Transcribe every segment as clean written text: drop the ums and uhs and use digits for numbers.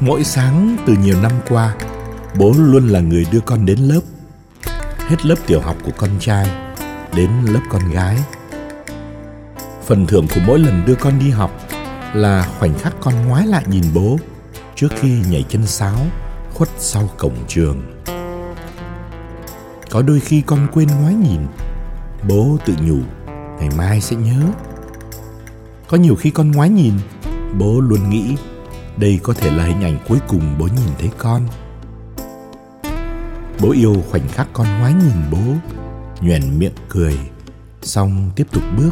Mỗi sáng từ nhiều năm qua, bố luôn là người đưa con đến lớp. Hết lớp tiểu học của con trai đến lớp con gái. Phần thưởng của mỗi lần đưa con đi học là khoảnh khắc con ngoái lại nhìn bố trước khi nhảy chân sáo khuất sau cổng trường. Có đôi khi con quên ngoái nhìn, bố tự nhủ ngày mai sẽ nhớ. Có nhiều khi con ngoái nhìn, bố luôn nghĩ đây có thể là hình ảnh cuối cùng bố nhìn thấy con. Bố yêu khoảnh khắc con ngoái nhìn bố, nhoẻn miệng cười, xong tiếp tục bước.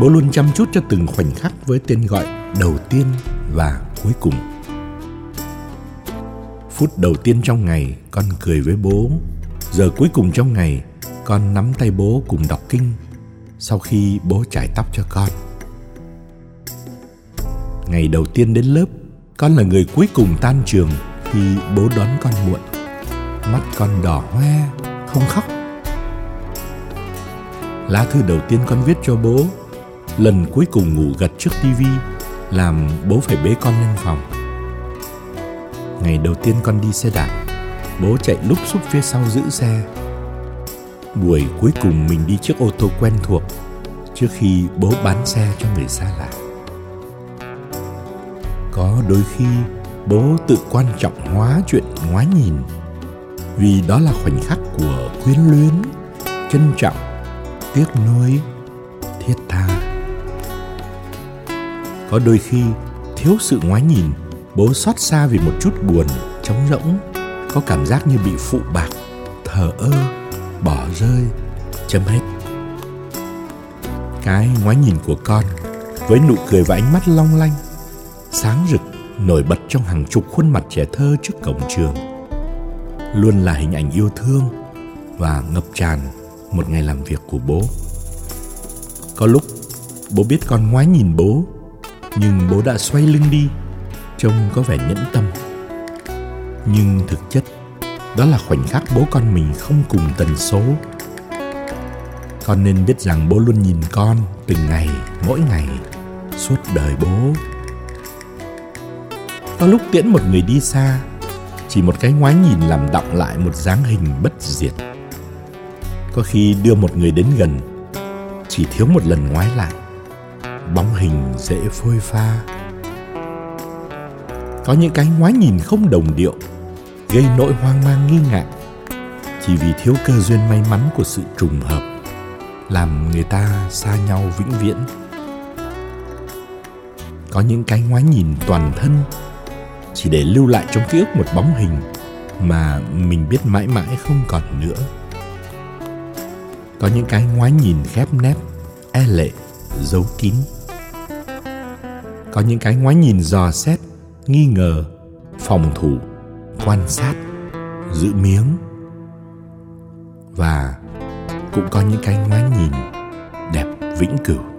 Bố luôn chăm chút cho từng khoảnh khắc với tên gọi đầu tiên và cuối cùng. Phút đầu tiên trong ngày, con cười với bố. Giờ cuối cùng trong ngày, con nắm tay bố cùng đọc kinh, sau khi bố chải tóc cho con. Ngày đầu tiên đến lớp, con là người cuối cùng tan trường khi bố đón con muộn. Mắt con đỏ hoe, không khóc. Lá thư đầu tiên con viết cho bố, lần cuối cùng ngủ gật trước tivi làm bố phải bế con lên phòng. Ngày đầu tiên con đi xe đạp, bố chạy lúp xúp phía sau giữ xe. Buổi cuối cùng mình đi chiếc ô tô quen thuộc trước khi bố bán xe cho người xa lạ. Có đôi khi bố tự quan trọng hóa chuyện ngoái nhìn, vì đó là khoảnh khắc của quyến luyến, trân trọng, tiếc nuối, thiết tha. Có đôi khi thiếu sự ngoái nhìn, bố xót xa vì một chút buồn, trống rỗng, có cảm giác như bị phụ bạc, thờ ơ, bỏ rơi, chấm hết. Cái ngoái nhìn của con, với nụ cười và ánh mắt long lanh, sáng rực, nổi bật trong hàng chục khuôn mặt trẻ thơ trước cổng trường, luôn là hình ảnh yêu thương và ngập tràn một ngày làm việc của bố. Có lúc bố biết con ngoái nhìn bố, nhưng bố đã xoay lưng đi, trông có vẻ nhẫn tâm. Nhưng thực chất, đó là khoảnh khắc bố con mình không cùng tần số. Con nên biết rằng bố luôn nhìn con từng ngày, mỗi ngày, suốt đời bố. Có lúc tiễn một người đi xa, chỉ một cái ngoái nhìn làm đọng lại một dáng hình bất diệt. Có khi đưa một người đến gần, chỉ thiếu một lần ngoái lại, bóng hình dễ phôi pha. Có những cái ngoái nhìn không đồng điệu, gây nỗi hoang mang nghi ngại, chỉ vì thiếu cơ duyên may mắn của sự trùng hợp, làm người ta xa nhau vĩnh viễn. Có những cái ngoái nhìn toàn thân, chỉ để lưu lại trong ký ức một bóng hình mà mình biết mãi mãi không còn nữa. Có những cái ngoái nhìn khép nép, e lệ, giấu kín. Có những cái ngoái nhìn dò xét, nghi ngờ, phòng thủ, quan sát, giữ miếng. Và cũng có những cái ngoái nhìn đẹp vĩnh cửu.